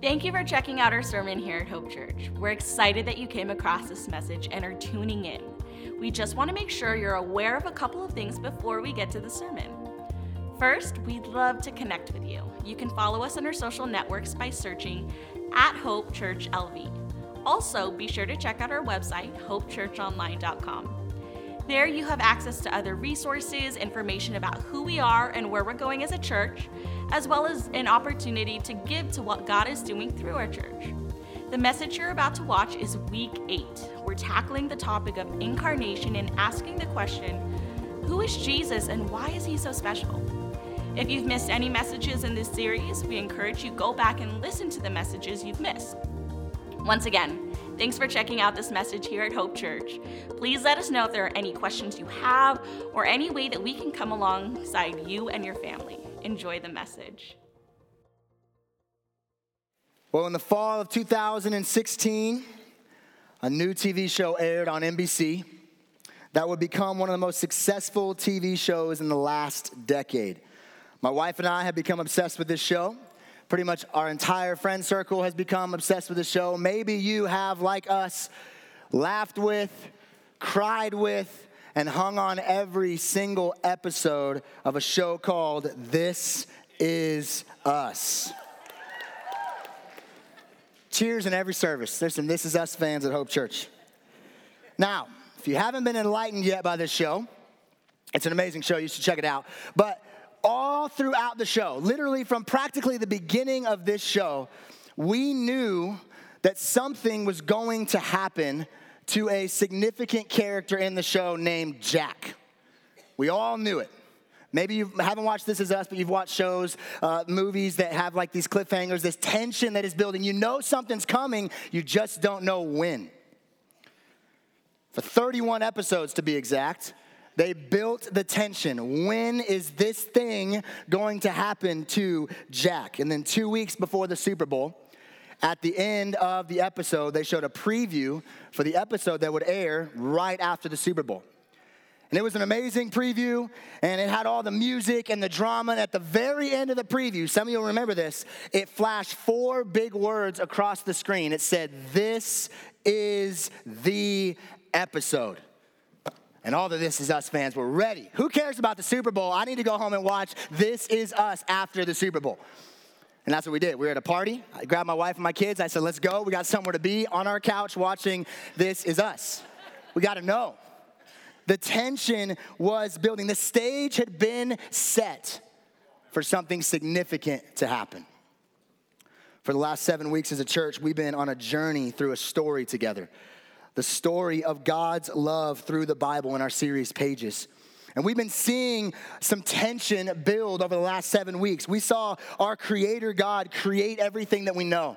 Thank you for checking out our sermon here at Hope Church. We're excited that you came across this message and are tuning in. We just want to make sure you're aware of a couple of things before we get to the sermon. First, we'd love to connect with you. You can follow us on our social networks by searching @HopeChurchLV. Also, be sure to check out our website, hopechurchonline.com. There you have access to other resources, information about who we are and where we're going as a church, as well as an opportunity to give to what God is doing through our church. The message you're about to watch is week 8. We're tackling the topic of incarnation and asking the question, who is Jesus and why is he so special? If you've missed any messages in this series, we encourage you go back and listen to the messages you've missed. Once again, thanks for checking out this message here at Hope Church. Please let us know if there are any questions you have or any way that we can come alongside you and your family. Enjoy the message. Well, in the fall of 2016, a new TV show aired on NBC that would become one of the most successful TV shows in the last decade. My wife and I have become obsessed with this show. Pretty much our entire friend circle has become obsessed with the show. Maybe you have, like us, laughed with, cried with, and hung on every single episode of a show called This Is Us. Cheers in every service. There's some This Is Us fans at Hope Church. Now, if you haven't been enlightened yet by this show, it's an amazing show. You should check it out. But all throughout the show, literally from practically the beginning of this show, we knew that something was going to happen to a significant character in the show named Jack. We all knew it. Maybe you haven't watched This Is Us, but you've watched shows, movies that have like these cliffhangers, this tension that is building. You know something's coming, you just don't know when. For 31 episodes to be exact, they built the tension. When is this thing going to happen to Jack? And then 2 weeks before the Super Bowl, at the end of the episode, they showed a preview for the episode that would air right after the Super Bowl. And it was an amazing preview, and it had all the music and the drama. And at the very end of the preview, some of you will remember this, it flashed 4 big words across the screen. It said, "This is the episode." And all the This Is Us fans were ready. Who cares about the Super Bowl? I need to go home and watch This Is Us after the Super Bowl. And that's what we did. We were at a party. I grabbed my wife and my kids. I said, let's go. We got somewhere to be on our couch watching This Is Us. We got to know. The tension was building. The stage had been set for something significant to happen. For the last 7 weeks as a church, we've been on a journey through a story together. The story of God's love through the Bible in our series, Pages. And we've been seeing some tension build over the last 7 weeks. We saw our Creator God create everything that we know.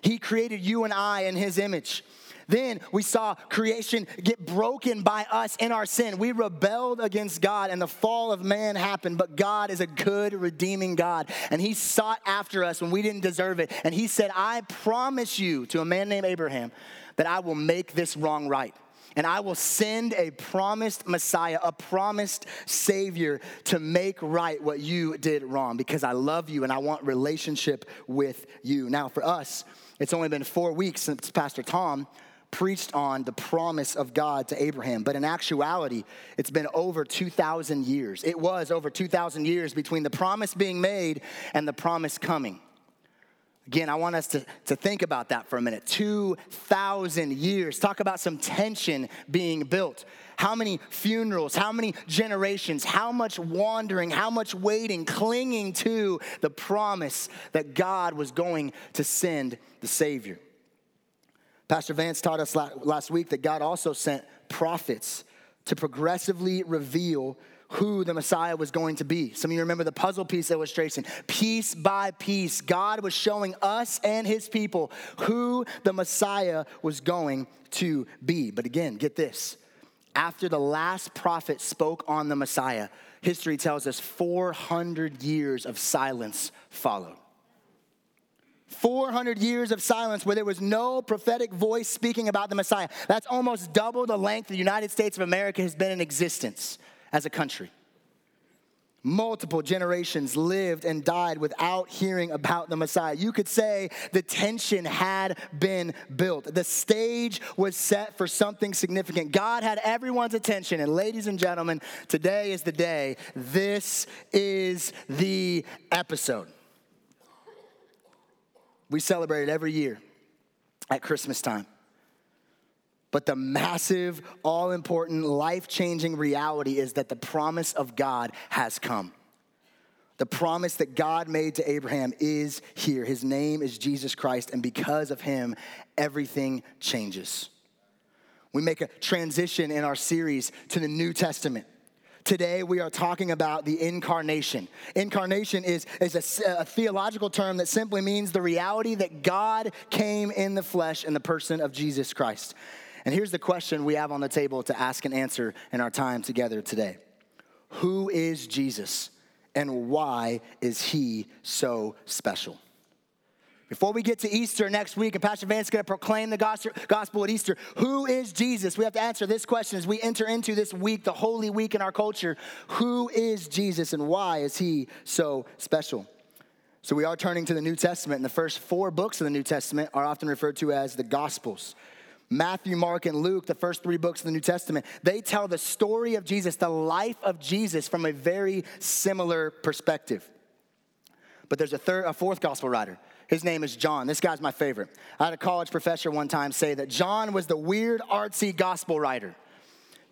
He created you and I in His image. Then we saw creation get broken by us in our sin. We rebelled against God and the fall of man happened. But God is a good, redeeming God. And He sought after us when we didn't deserve it. And He said, I promise you, to a man named Abraham, that I will make this wrong right. And I will send a promised Messiah, a promised Savior to make right what you did wrong because I love you and I want relationship with you. Now for us, it's only been 4 weeks since Pastor Tom preached on the promise of God to Abraham. But in actuality, it's been over 2,000 years. It was over 2,000 years between the promise being made and the promise coming. Again, I want us to think about that for a minute. 2,000 years. Talk about some tension being built. How many funerals? How many generations? How much wandering? How much waiting? Clinging to the promise that God was going to send the Savior. Pastor Vance taught us last week that God also sent prophets to progressively reveal who the Messiah was going to be. Some of you remember the puzzle piece illustration. Piece by piece, God was showing us and His people who the Messiah was going to be. But again, get this. After the last prophet spoke on the Messiah, history tells us 400 years of silence followed. 400 years of silence where there was no prophetic voice speaking about the Messiah. That's almost double the length the United States of America has been in existence as a country. multiple generations lived and died without hearing about the Messiah. You could say the tension had been built. The stage was set for something significant. God had everyone's attention. And ladies and gentlemen, today is the day. This is the episode. We celebrate it every year at Christmas time. But the massive, all-important, life-changing reality is that the promise of God has come. The promise that God made to Abraham is here. His name is Jesus Christ, and because of him, everything changes. We make a transition in our series to the New Testament. Today, we are talking about the incarnation. Incarnation is a theological term that simply means the reality that God came in the flesh in the person of Jesus Christ. And here's the question we have on the table to ask and answer in our time together today. Who is Jesus, and why is he so special? Before we get to Easter next week, and Pastor Vance is going to proclaim the gospel at Easter, who is Jesus? We have to answer this question as we enter into this week, the Holy Week in our culture. Who is Jesus, and why is he so special? So we are turning to the New Testament, and the first four books of the New Testament are often referred to as the Gospels. Matthew, Mark, and Luke, the first three books of the New Testament, they tell the story of Jesus, the life of Jesus, from a very similar perspective. But there's a fourth gospel writer. His name is John. This guy's my favorite. I had a college professor one time say that John was the weird, artsy gospel writer.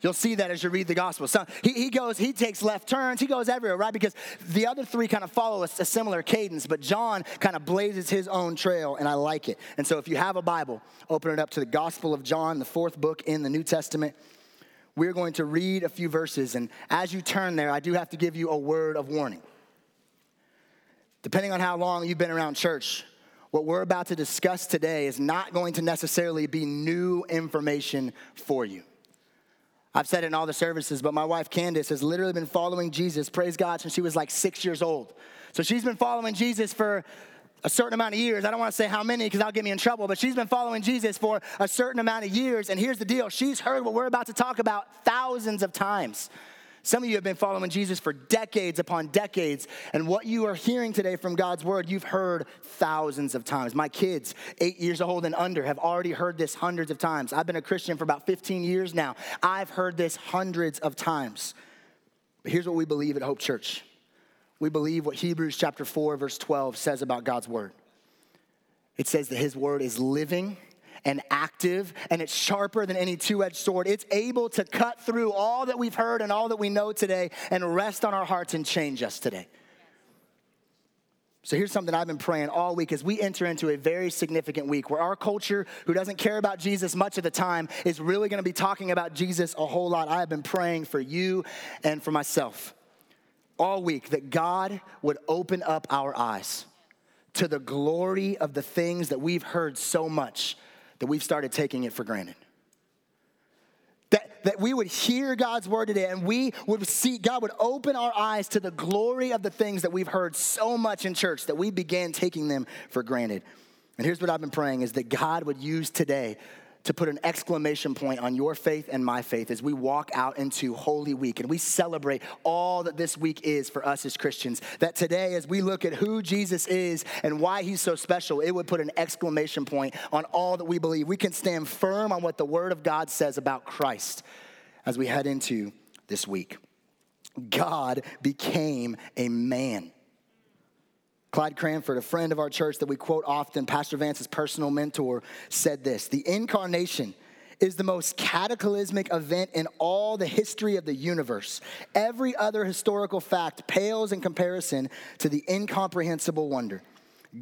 You'll see that as you read the gospel. So he takes left turns. He goes everywhere, right? Because the other three kind of follow a similar cadence, but John kind of blazes his own trail, and I like it. And so if you have a Bible, open it up to the Gospel of John, the fourth book in the New Testament. We're going to read a few verses, and as you turn there, I do have to give you a word of warning. Depending on how long you've been around church, what we're about to discuss today is not going to necessarily be new information for you. I've said it in all the services, but my wife, Candice, has literally been following Jesus, praise God, since she was like 6 years old. So she's been following Jesus for a certain amount of years. I don't want to say how many because that'll get me in trouble, but she's been following Jesus for a certain amount of years. And here's the deal. She's heard what we're about to talk about thousands of times. Some of you have been following Jesus for decades upon decades. And what you are hearing today from God's word, you've heard thousands of times. My kids, 8 years old and under, have already heard this hundreds of times. I've been a Christian for about 15 years now. I've heard this hundreds of times. But here's what we believe at Hope Church. We believe what Hebrews chapter 4, verse 12 says about God's word. It says that his word is living and active, and it's sharper than any two-edged sword. It's able to cut through all that we've heard and all that we know today and rest on our hearts and change us today. So here's something I've been praying all week as we enter into a very significant week where our culture, who doesn't care about Jesus much of the time, is really going to be talking about Jesus a whole lot. I have been praying for you and for myself all week that God would open up our eyes to the glory of the things that we've heard so much that we've started taking it for granted. That we would hear God's word today and we would see, God would open our eyes to the glory of the things that we've heard so much in church that we began taking them for granted. And here's what I've been praying is that God would use today to put an exclamation point on your faith and my faith as we walk out into Holy Week and we celebrate all that this week is for us as Christians. That today, as we look at who Jesus is and why he's so special, it would put an exclamation point on all that we believe. We can stand firm on what the Word of God says about Christ as we head into this week. God became a man. Clyde Cranford, a friend of our church that we quote often, Pastor Vance's personal mentor, said this: the incarnation is the most cataclysmic event in all the history of the universe. Every other historical fact pales in comparison to the incomprehensible wonder.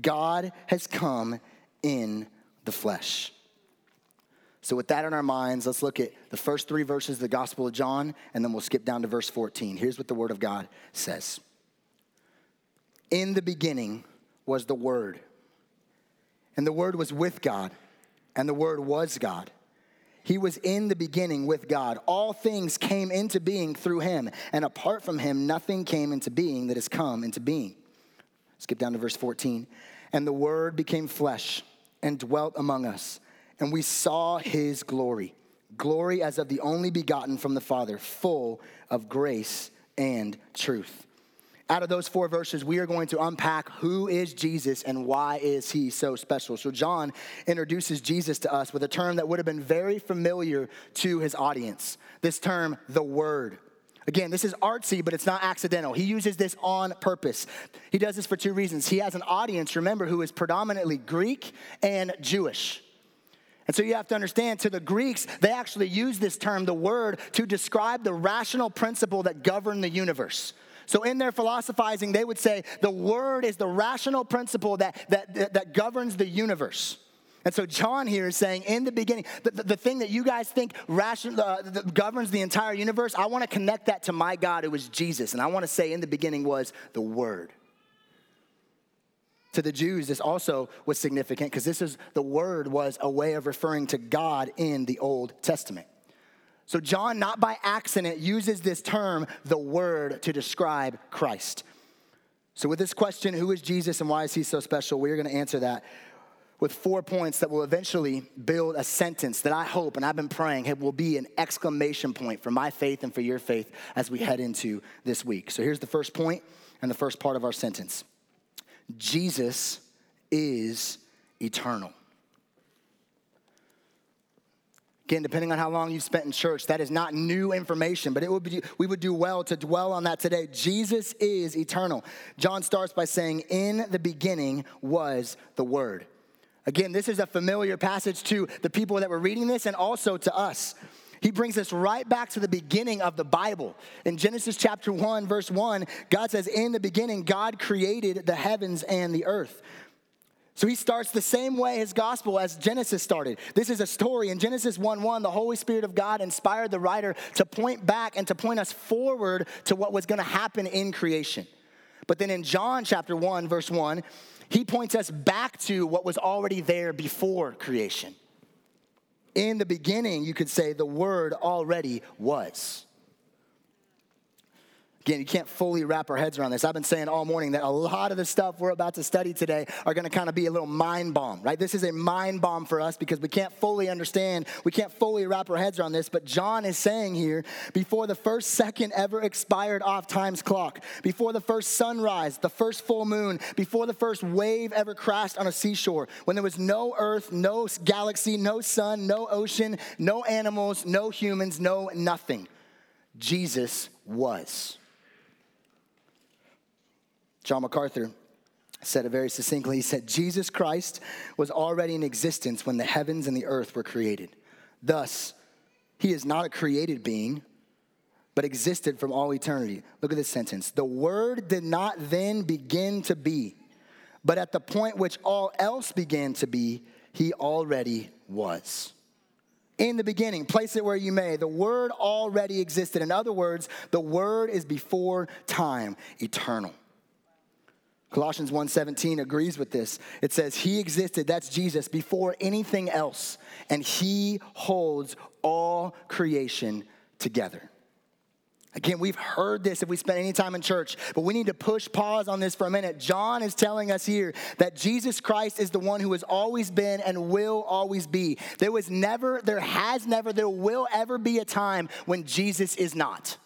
God has come in the flesh. So with that in our minds, let's look at the first three verses of the Gospel of John, and then we'll skip down to verse 14. Here's what the Word of God says. In the beginning was the Word, and the Word was with God, and the Word was God. He was in the beginning with God. All things came into being through him, and apart from him, nothing came into being that has come into being. Skip down to verse 14. And the Word became flesh and dwelt among us, and we saw his glory, glory as of the only begotten from the Father, full of grace and truth. Out of those four verses, we are going to unpack who is Jesus and why is he so special. So John introduces Jesus to us with a term that would have been very familiar to his audience. This term, the Word. Again, this is artsy, but it's not accidental. He uses this on purpose. He does this for two reasons. He has an audience, remember, who is predominantly Greek and Jewish. And so you have to understand, to the Greeks, they actually use this term, the Word, to describe the rational principle that governed the universe. So in their philosophizing, they would say the Word is the rational principle that governs the universe. And so John here is saying, in the beginning, the thing that you guys think governs the entire universe, I want to connect that to my God who is Jesus. And I want to say in the beginning was the Word. To the Jews, this also was significant because the Word was a way of referring to God in the Old Testament. So John, not by accident, uses this term, the Word, to describe Christ. So with this question, who is Jesus and why is he so special, we are going to answer that with 4 points that will eventually build a sentence that I hope, and I've been praying, it will be an exclamation point for my faith and for your faith as we head into this week. So here's the first point and the first part of our sentence. Jesus is eternal. Again, depending on how long you've spent in church, that is not new information, but we would do well to dwell on that today. Jesus is eternal. John starts by saying, in the beginning was the Word. Again, this is a familiar passage to the people that were reading this and also to us. He brings us right back to the beginning of the Bible. In Genesis chapter 1, verse 1, God says, in the beginning, God created the heavens and the earth. So he starts the same way his gospel as Genesis started. This is a story. In Genesis 1:1, the Holy Spirit of God inspired the writer to point back and to point us forward to what was going to happen in creation. But then in John chapter 1, verse 1, he points us back to what was already there before creation. In the beginning, you could say the Word already was. Again, you can't fully wrap our heads around this. I've been saying all morning that a lot of the stuff we're about to study today are going to kind of be a little mind bomb, right? This is a mind bomb for us because we can't fully understand. We can't fully wrap our heads around this. But John is saying here, before the first second ever expired off time's clock, before the first sunrise, the first full moon, before the first wave ever crashed on a seashore, when there was no earth, no galaxy, no sun, no ocean, no animals, no humans, no nothing, Jesus was. John MacArthur said it very succinctly. He said, Jesus Christ was already in existence when the heavens and the earth were created. Thus, he is not a created being, but existed from all eternity. Look at this sentence. The Word did not then begin to be, but at the point which all else began to be, he already was. In the beginning, place it where you may, the Word already existed. In other words, the Word is before time, eternal. Colossians 1:17 agrees with this. It says, he existed, that's Jesus, before anything else, and he holds all creation together. Again, we've heard this if we spent any time in church, but we need to push pause on this for a minute. John is telling us here that Jesus Christ is the one who has always been and will always be. There will ever be a time when Jesus is not.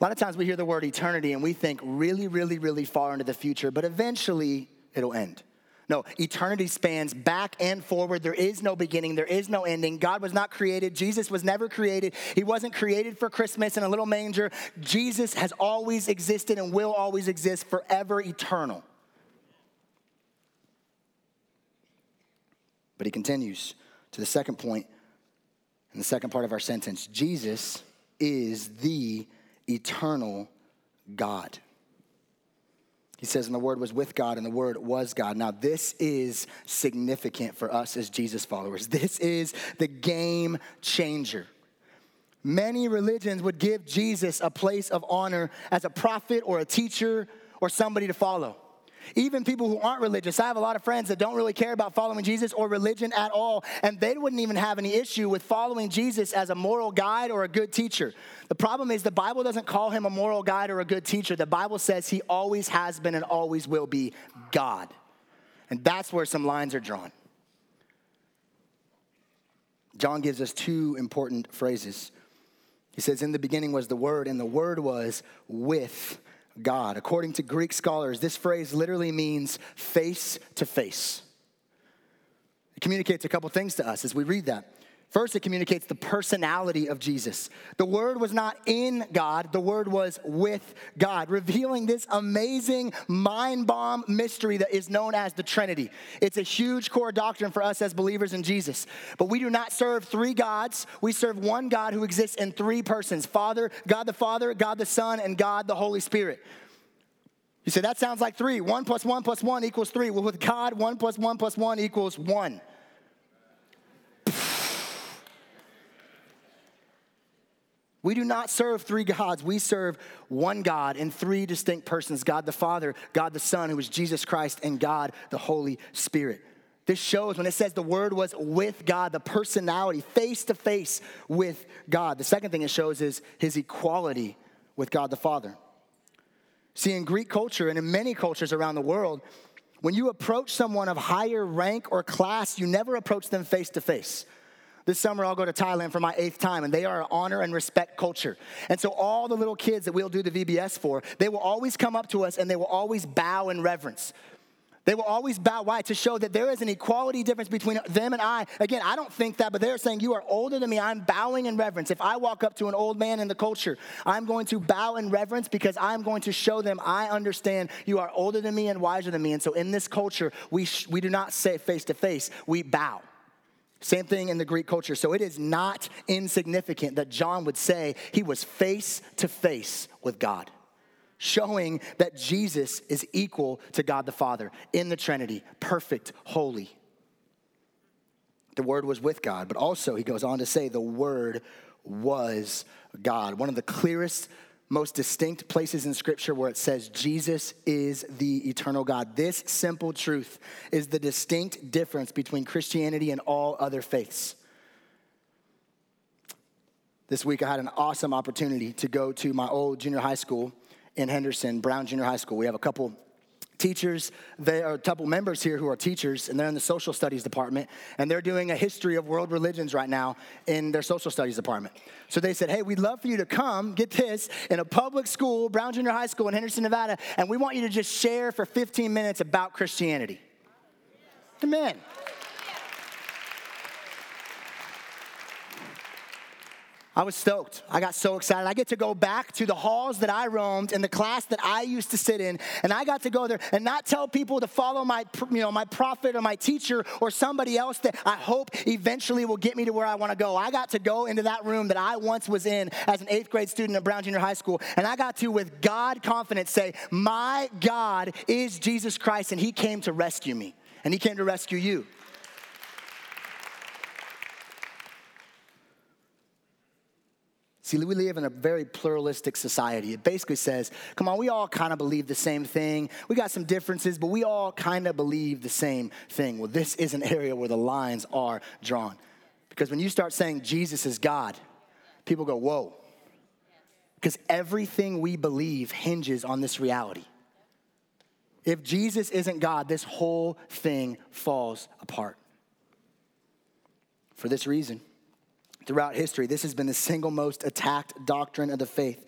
A lot of times we hear the word eternity and we think really, really, really far into the future, but eventually it'll end. No, eternity spans back and forward. There is no beginning. There is no ending. God was not created. Jesus was never created. He wasn't created for Christmas in a little manger. Jesus has always existed and will always exist forever eternal. But he continues to the second point in the second part of our sentence. Jesus is the eternal God. He says, and the Word was with God, and the Word was God. Now, this is significant for us as Jesus followers. This is the game changer. Many religions would give Jesus a place of honor as a prophet or a teacher or somebody to follow. Even people who aren't religious. I have a lot of friends that don't really care about following Jesus or religion at all, and they wouldn't even have any issue with following Jesus as a moral guide or a good teacher. The problem is the Bible doesn't call him a moral guide or a good teacher. The Bible says he always has been and always will be God. And that's where some lines are drawn. John gives us two important phrases He says, in the beginning was the Word, and the Word was with God. According to Greek scholars, this phrase literally means face to face. It communicates a couple things to us as we read that. First, it communicates the personality of Jesus. The Word was not in God. The Word was with God, revealing this amazing mind-bomb mystery that is known as the Trinity. It's a huge core doctrine for us as believers in Jesus. But we do not serve three gods. We serve one God who exists in three persons, Father, God the Son, and God the Holy Spirit. You say, that sounds like three. 1 + 1 + 1 = 3. Well, with God, 1 + 1 + 1 = 1. We do not serve three gods. We serve one God in three distinct persons, God the Father, God the Son, who is Jesus Christ, and God the Holy Spirit. This shows when it says the Word was with God, the personality, face to face with God. The second thing it shows is his equality with God the Father. See, in Greek culture and in many cultures around the world, when you approach someone of higher rank or class, you never approach them face to face. This summer, I'll go to Thailand for my 8th time, and they are an honor and respect culture. And so all the little kids that we'll do the VBS for, they will always come up to us, and they will always bow in reverence. They will always bow. Why? To show that there is an equality difference between them and I. Again, I don't think that, but they're saying, you are older than me. I'm bowing in reverence. If I walk up to an old man in the culture, I'm going to bow in reverence because I'm going to show them I understand you are older than me and wiser than me. And so in this culture, we do not say face-to-face. We bow. Same thing in the Greek culture. So it is not insignificant that John would say he was face to face with God, showing that Jesus is equal to God the Father in the Trinity, perfect, holy. The Word was with God, but also he goes on to say the Word was God. One of the clearest, most distinct places in Scripture where it says Jesus is the eternal God. This simple truth is the distinct difference between Christianity and all other faiths. This week I had an awesome opportunity to go to my old junior high school in Henderson, Brown Junior High School. We have a couple teachers, they are a couple members here who are teachers, and they're in the social studies department, and they're doing a history of world religions right now in their social studies department. So they said, hey, we'd love for you to come, get this, in a public school, Brown Junior High School in Henderson, Nevada, and we want you to just share for 15 minutes about Christianity. Amen. I was stoked. I got so excited. I get to go back to the halls that I roamed and the class that I used to sit in, and I got to go there and not tell people to follow my prophet or my teacher or somebody else that I hope eventually will get me to where I want to go. I got to go into that room that I once was in as an 8th grade student at Brown Junior High School, and I got to, with God confidence, say, my God is Jesus Christ, and he came to rescue me, and he came to rescue you. See, we live in a very pluralistic society. It basically says, come on, we all kind of believe the same thing. We got some differences, but we all kind of believe the same thing. Well, this is an area where the lines are drawn. Because when you start saying Jesus is God, people go, whoa. Because everything we believe hinges on this reality. If Jesus isn't God, this whole thing falls apart. For this reason, throughout history, this has been the single most attacked doctrine of the faith.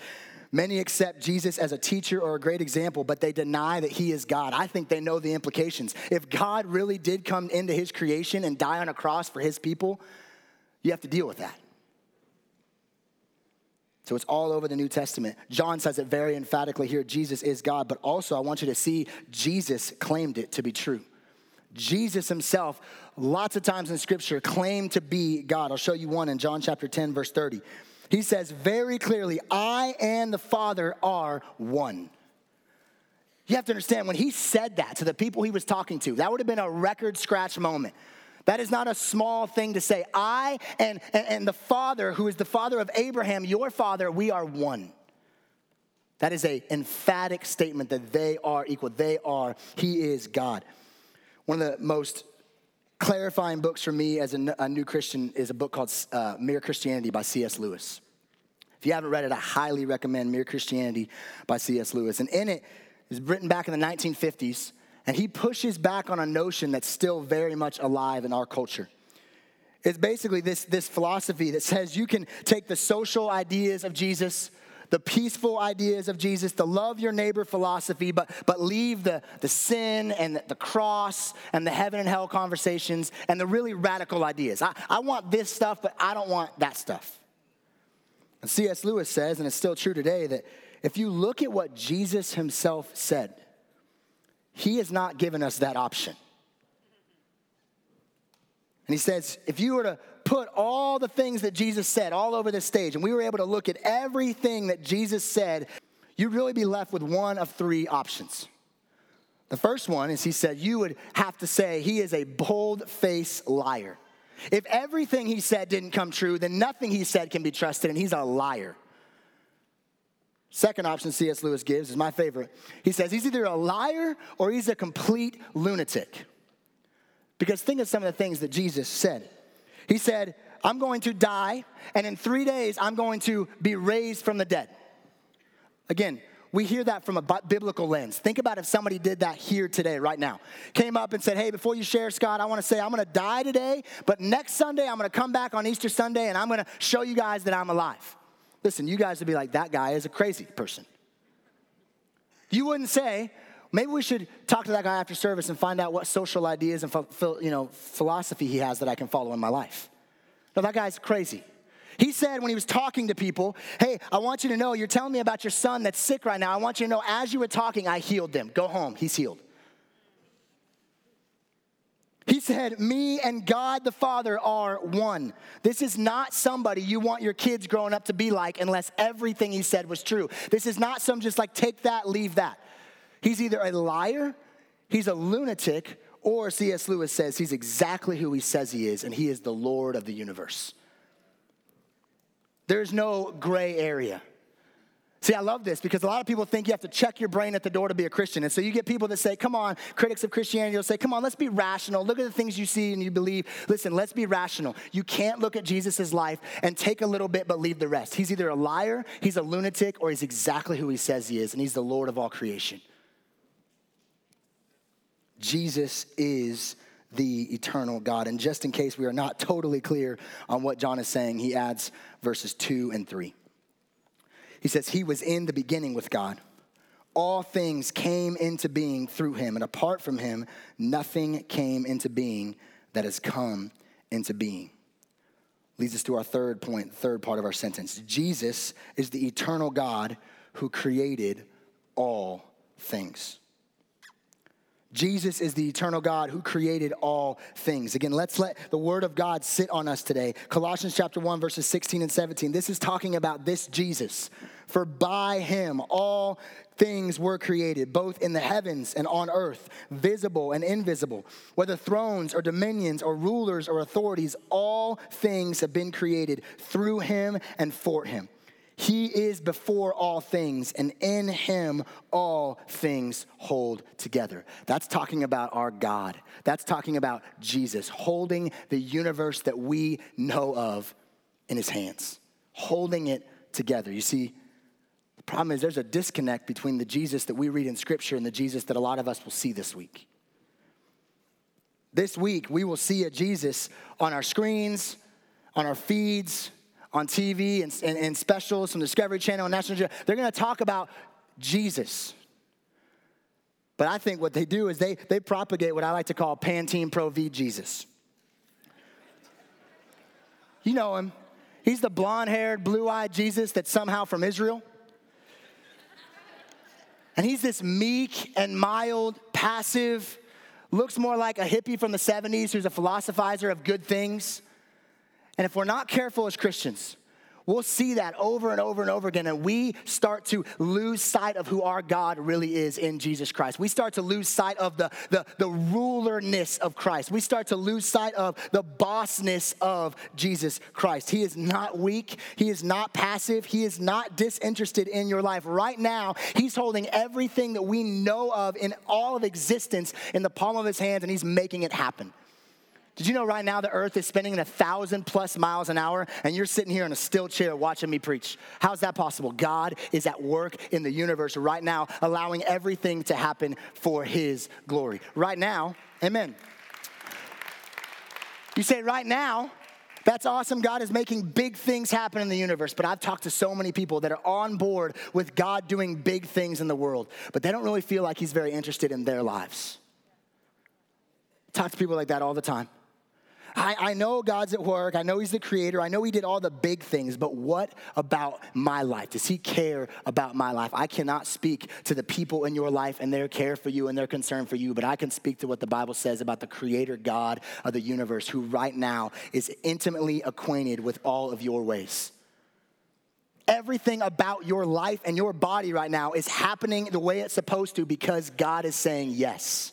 Many accept Jesus as a teacher or a great example, but they deny that he is God. I think they know the implications. If God really did come into his creation and die on a cross for his people, you have to deal with that. So it's all over the New Testament. John says it very emphatically here, Jesus is God, but also I want you to see Jesus claimed it to be true. Jesus himself, lots of times in Scripture, claimed to be God. I'll show you one in John chapter 10, verse 30. He says very clearly, I and the Father are one. You have to understand, when he said that to the people he was talking to, that would have been a record scratch moment. That is not a small thing to say. I and the Father, who is the Father of Abraham, your Father, we are one. That is an emphatic statement that they are equal. He is God. One of the most clarifying books for me as a new Christian is a book called Mere Christianity by C.S. Lewis. If you haven't read it, I highly recommend Mere Christianity by C.S. Lewis. And in it, it's written back in the 1950s, and he pushes back on a notion that's still very much alive in our culture. It's basically this philosophy that says you can take the social ideas of Jesus, the peaceful ideas of Jesus, the love your neighbor philosophy, but leave the sin and the cross and the heaven and hell conversations and the really radical ideas. I want this stuff, but I don't want that stuff. And C.S. Lewis says, and it's still true today, that if you look at what Jesus himself said, he has not given us that option. And he says, if you were to put all the things that Jesus said all over this stage, and we were able to look at everything that Jesus said, you'd really be left with one of three options. The first one is he said, you would have to say he is a bold-faced liar. If everything he said didn't come true, then nothing he said can be trusted, and he's a liar. Second option C.S. Lewis gives is my favorite. He says he's either a liar or he's a complete lunatic. Because think of some of the things that Jesus said. He said, I'm going to die, and in 3 days, I'm going to be raised from the dead. Again, we hear that from a biblical lens. Think about if somebody did that here today, right now. Came up and said, hey, before you share, Scott, I want to say I'm going to die today, but next Sunday, I'm going to come back on Easter Sunday, and I'm going to show you guys that I'm alive. Listen, you guys would be like, that guy is a crazy person. You wouldn't say, maybe we should talk to that guy after service and find out what social ideas and philosophy he has that I can follow in my life. No, that guy's crazy. He said when he was talking to people, hey, I want you to know, you're telling me about your son that's sick right now. I want you to know as you were talking, I healed them. Go home. He's healed. He said, me and God the Father are one. This is not somebody you want your kids growing up to be like unless everything he said was true. This is not some just like take that, leave that. He's either a liar, he's a lunatic, or C.S. Lewis says he's exactly who he says he is, and he is the Lord of the universe. There's no gray area. See, I love this because a lot of people think you have to check your brain at the door to be a Christian. And so you get people that say, come on, critics of Christianity will say, come on, let's be rational. Look at the things you see and you believe. Listen, let's be rational. You can't look at Jesus' life and take a little bit but leave the rest. He's either a liar, he's a lunatic, or he's exactly who he says he is, and he's the Lord of all creation. Jesus is the eternal God. And just in case we are not totally clear on what John is saying, he adds verses 2 and 3. He says, he was in the beginning with God. All things came into being through him. And apart from him, nothing came into being that has come into being. Leads us to our third point, third part of our sentence. Jesus is the eternal God who created all things. Jesus is the eternal God who created all things. Again, let's let the word of God sit on us today. Colossians chapter 1, verses 16 and 17. This is talking about this Jesus. For by him all things were created, both in the heavens and on earth, visible and invisible. Whether thrones or dominions or rulers or authorities, all things have been created through him and for him. He is before all things, and in him all things hold together. That's talking about our God. That's talking about Jesus holding the universe that we know of in his hands, holding it together. You see, the problem is there's a disconnect between the Jesus that we read in Scripture and the Jesus that a lot of us will see this week. This week, we will see a Jesus on our screens, on our feeds, on TV and specials from Discovery Channel and National Geographic. They're going to talk about Jesus. But I think what they do is they propagate what I like to call Pantene Pro V Jesus. You know him. He's the blonde-haired, blue-eyed Jesus that's somehow from Israel. And he's this meek and mild, passive, looks more like a hippie from the 70s who's a philosophizer of good things. And if we're not careful as Christians, we'll see that over and over and over again, and we start to lose sight of who our God really is in Jesus Christ. We start to lose sight of the rulerness of Christ. We start to lose sight of the bossness of Jesus Christ. He is not weak. He is not passive. He is not disinterested in your life. Right now, he's holding everything that we know of in all of existence in the palm of his hands, and he's making it happen. Did you know right now the earth is spinning at 1,000+ miles an hour and you're sitting here in a still chair watching me preach? How's that possible? God is at work in the universe right now, allowing everything to happen for his glory. Right now, amen. You say right now, That's awesome. God is making big things happen in the universe. But I've talked to so many people that are on board with God doing big things in the world, but they don't really feel like he's very interested in their lives. Talk to people like that all the time. I know God's at work. I know he's the creator. I know he did all the big things, but what about my life? Does he care about my life? I cannot speak to the people in your life and their care for you and their concern for you, but I can speak to what the Bible says about the creator God of the universe, who right now is intimately acquainted with all of your ways. Everything about your life and your body right now is happening the way it's supposed to because God is saying yes.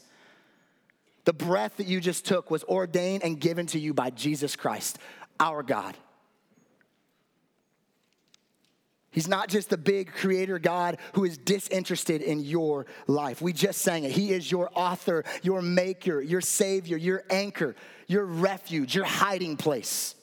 The breath that you just took was ordained and given to you by Jesus Christ, our God. He's not just the big creator God who is disinterested in your life. We just sang it. He is your author, your maker, your savior, your anchor, your refuge, your hiding place.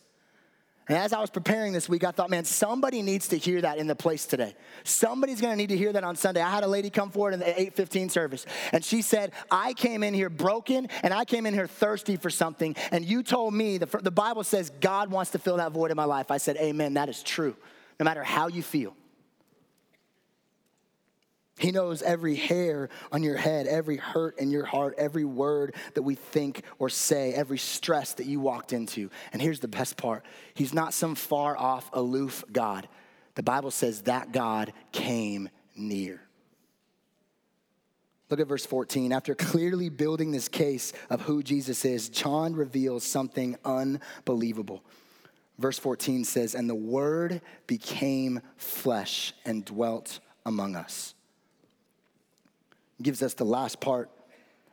And as I was preparing this week, I thought, man, somebody needs to hear that in the place today. Somebody's going to need to hear that on Sunday. I had a lady come forward in the 8:15 service, and she said, I came in here broken, and I came in here thirsty for something, and you told me, the Bible says God wants to fill that void in my life. I said, amen, that is true, no matter how you feel. He knows every hair on your head, every hurt in your heart, every word that we think or say, every stress that you walked into. And here's the best part. He's not some far-off, aloof God. The Bible says that God came near. Look at verse 14. After clearly building this case of who Jesus is, John reveals something unbelievable. Verse 14 says, and the Word became flesh and dwelt among us. Gives us the last part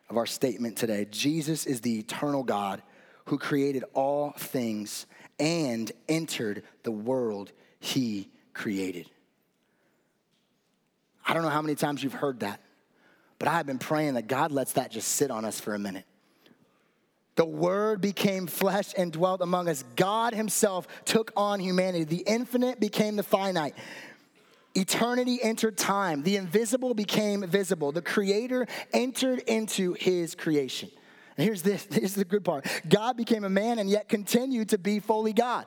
of our statement today. Jesus is the eternal God who created all things and entered the world he created. I don't know how many times you've heard that, but I've been praying that God lets that just sit on us for a minute. The Word became flesh and dwelt among us. God himself took on humanity. The infinite became the finite. Eternity entered time. The invisible became visible. The creator entered into his creation. And here's the good part. God became a man and yet continued to be fully God.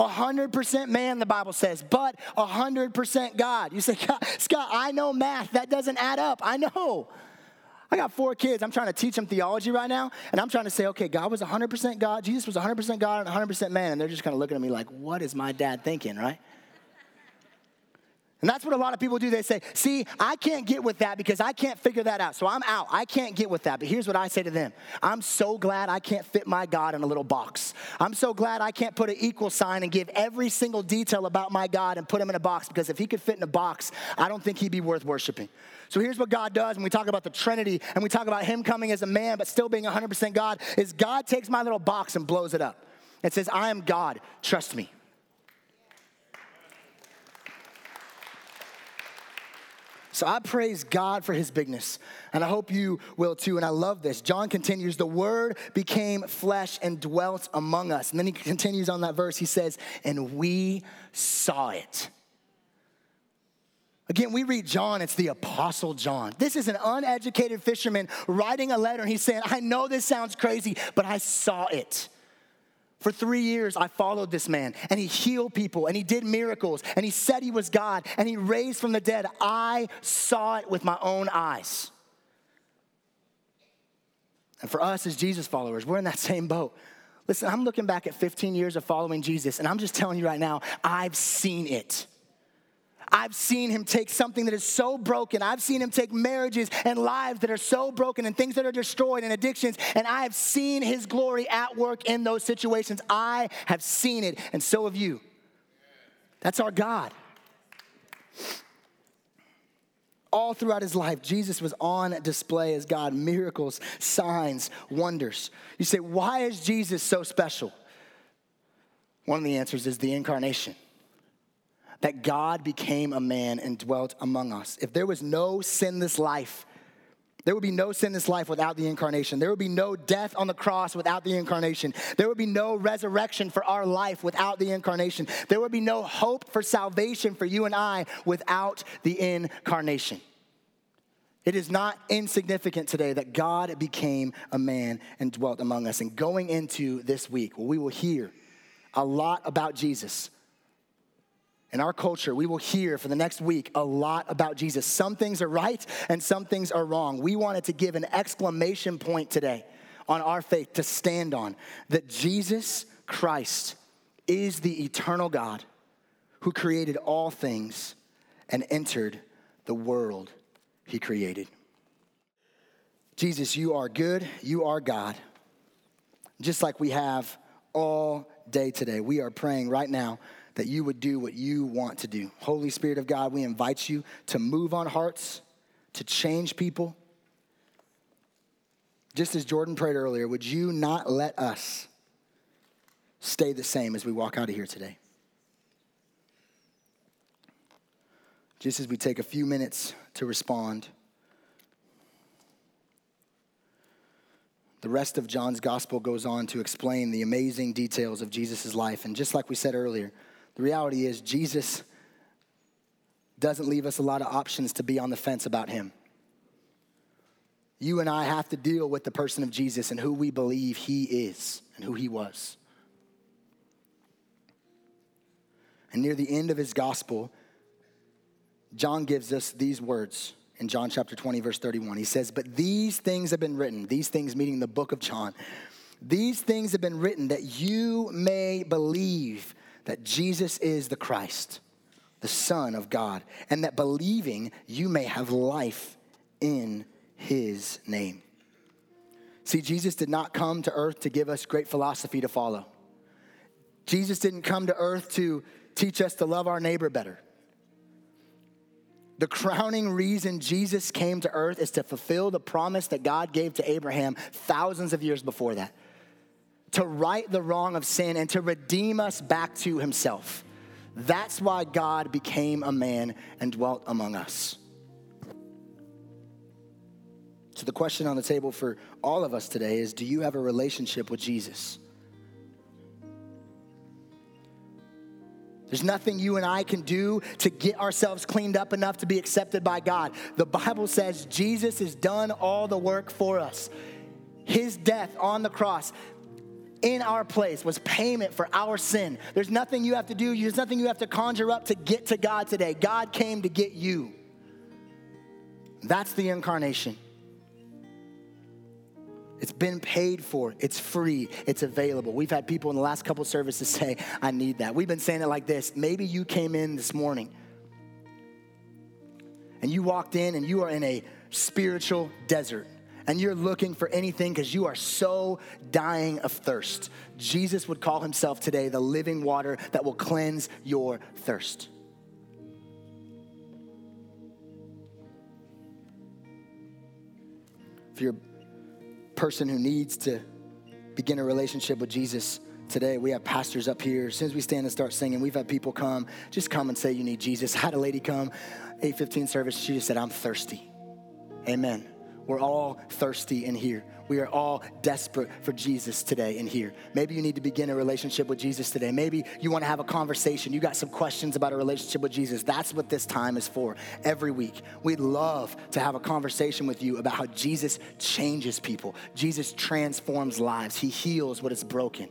100% man, the Bible says, but 100% God. You say, Scott, I know math. That doesn't add up. I know. I got 4 kids. I'm trying to teach them theology right now, and I'm trying to say, okay, God was 100% God. Jesus was 100% God and 100% man, and they're just kind of looking at me like, what is my dad thinking, right? And that's what a lot of people do. They say, see, I can't get with that because I can't figure that out, so I'm out. I can't get with that, but here's what I say to them. I'm so glad I can't fit my God in a little box. I'm so glad I can't put an equal sign and give every single detail about my God and put him in a box, because if he could fit in a box, I don't think he'd be worth worshiping. So here's what God does when we talk about the Trinity and we talk about him coming as a man but still being 100% God, is God takes my little box and blows it up and says, I am God, trust me. So I praise God for his bigness, and I hope you will too, and I love this. John continues, the Word became flesh and dwelt among us. And then he continues on that verse. He says, and we saw it. Again, we read John, it's the Apostle John. This is an uneducated fisherman writing a letter, and he's saying, I know this sounds crazy, but I saw it. For 3 years, I followed this man, and he healed people, and he did miracles, and he said he was God, and he raised from the dead. I saw it with my own eyes. And for us as Jesus followers, we're in that same boat. Listen, I'm looking back at 15 years of following Jesus, and I'm just telling you right now, I've seen it. I've seen him take something that is so broken. I've seen him take marriages and lives that are so broken and things that are destroyed and addictions. And I have seen his glory at work in those situations. I have seen it, and so have you. That's our God. All throughout his life, Jesus was on display as God. Miracles, signs, wonders. You say, why is Jesus so special? One of the answers is the incarnation. That God became a man and dwelt among us. If there was no sinless life, there would be no sinless life without the incarnation. There would be no death on the cross without the incarnation. There would be no resurrection for our life without the incarnation. There would be no hope for salvation for you and I without the incarnation. It is not insignificant today that God became a man and dwelt among us. And going into this week, we will hear a lot about Jesus. In our culture, we will hear for the next week a lot about Jesus. Some things are right and some things are wrong. We wanted to give an exclamation point today on our faith to stand on, that Jesus Christ is the eternal God who created all things and entered the world he created. Jesus, you are good. You are God. Just like we have all day today, we are praying right now that you would do what you want to do. Holy Spirit of God, we invite you to move on hearts, to change people. Just as Jordan prayed earlier, would you not let us stay the same as we walk out of here today? Just as we take a few minutes to respond, the rest of John's gospel goes on to explain the amazing details of Jesus' life. And just like we said earlier, the reality is Jesus doesn't leave us a lot of options to be on the fence about him. You and I have to deal with the person of Jesus and who we believe he is and who he was. And near the end of his gospel, John gives us these words in John chapter 20, verse 31. He says, but these things have been written, these things meaning the book of John, these things have been written that you may believe that Jesus is the Christ, the Son of God, and that believing you may have life in his name. See, Jesus did not come to earth to give us great philosophy to follow. Jesus didn't come to earth to teach us to love our neighbor better. The crowning reason Jesus came to earth is to fulfill the promise that God gave to Abraham thousands of years before that, to right the wrong of sin and to redeem us back to himself. That's why God became a man and dwelt among us. So the question on the table for all of us today is, do you have a relationship with Jesus? There's nothing you and I can do to get ourselves cleaned up enough to be accepted by God. The Bible says Jesus has done all the work for us. His death on the cross in our place was payment for our sin. There's nothing you have to do. There's nothing you have to conjure up to get to God today. God came to get you. That's the incarnation. It's been paid for. It's free. It's available. We've had people in the last couple services say, I need that. We've been saying it like this. Maybe you came in this morning and you walked in and you are in a spiritual desert and you're looking for anything because you are so dying of thirst. Jesus would call himself today the living water that will cleanse your thirst. If you're person who needs to begin a relationship with Jesus today, we have pastors up here. As soon as we stand and start singing, we've had people come, just come and say you need Jesus. I had a lady come, 8:15 service, she just said, I'm thirsty. Amen. We're all thirsty in here. We are all desperate for Jesus today in here. Maybe you need to begin a relationship with Jesus today. Maybe you want to have a conversation. You got some questions about a relationship with Jesus. That's what this time is for. Every week, we'd love to have a conversation with you about how Jesus changes people. Jesus transforms lives. He heals what is broken.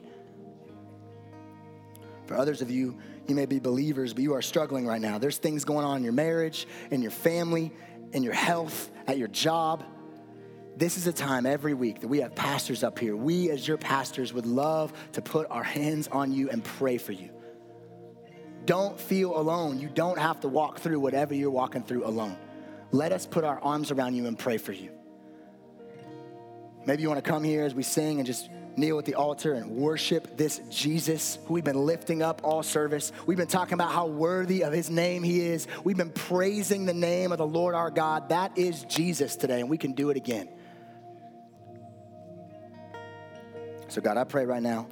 For others of you, you may be believers, but you are struggling right now. There's things going on in your marriage, in your family, in your health, at your job. This is a time every week that we have pastors up here. We, as your pastors, would love to put our hands on you and pray for you. Don't feel alone. You don't have to walk through whatever you're walking through alone. Let us put our arms around you and pray for you. Maybe you want to come here as we sing and just kneel at the altar and worship this Jesus who we've been lifting up all service. We've been talking about how worthy of his name he is. We've been praising the name of the Lord our God. That is Jesus today, and we can do it again. So God, I pray right now,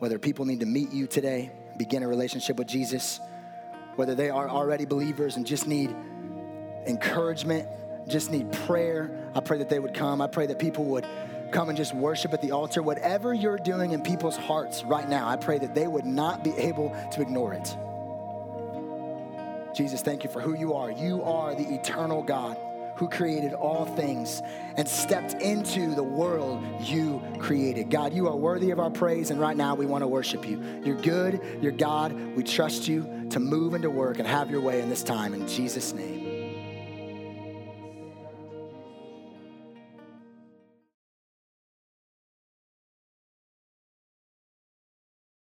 whether people need to meet you today, begin a relationship with Jesus, whether they are already believers and just need encouragement, just need prayer, I pray that they would come. I pray that people would come and just worship at the altar. Whatever you're doing in people's hearts right now, I pray that they would not be able to ignore it. Jesus, thank you for who you are. You are the eternal God who created all things and stepped into the world you created. God, you are worthy of our praise, and right now we want to worship you. You're good. You're God. We trust you to move and to work and have your way in this time. In Jesus' name.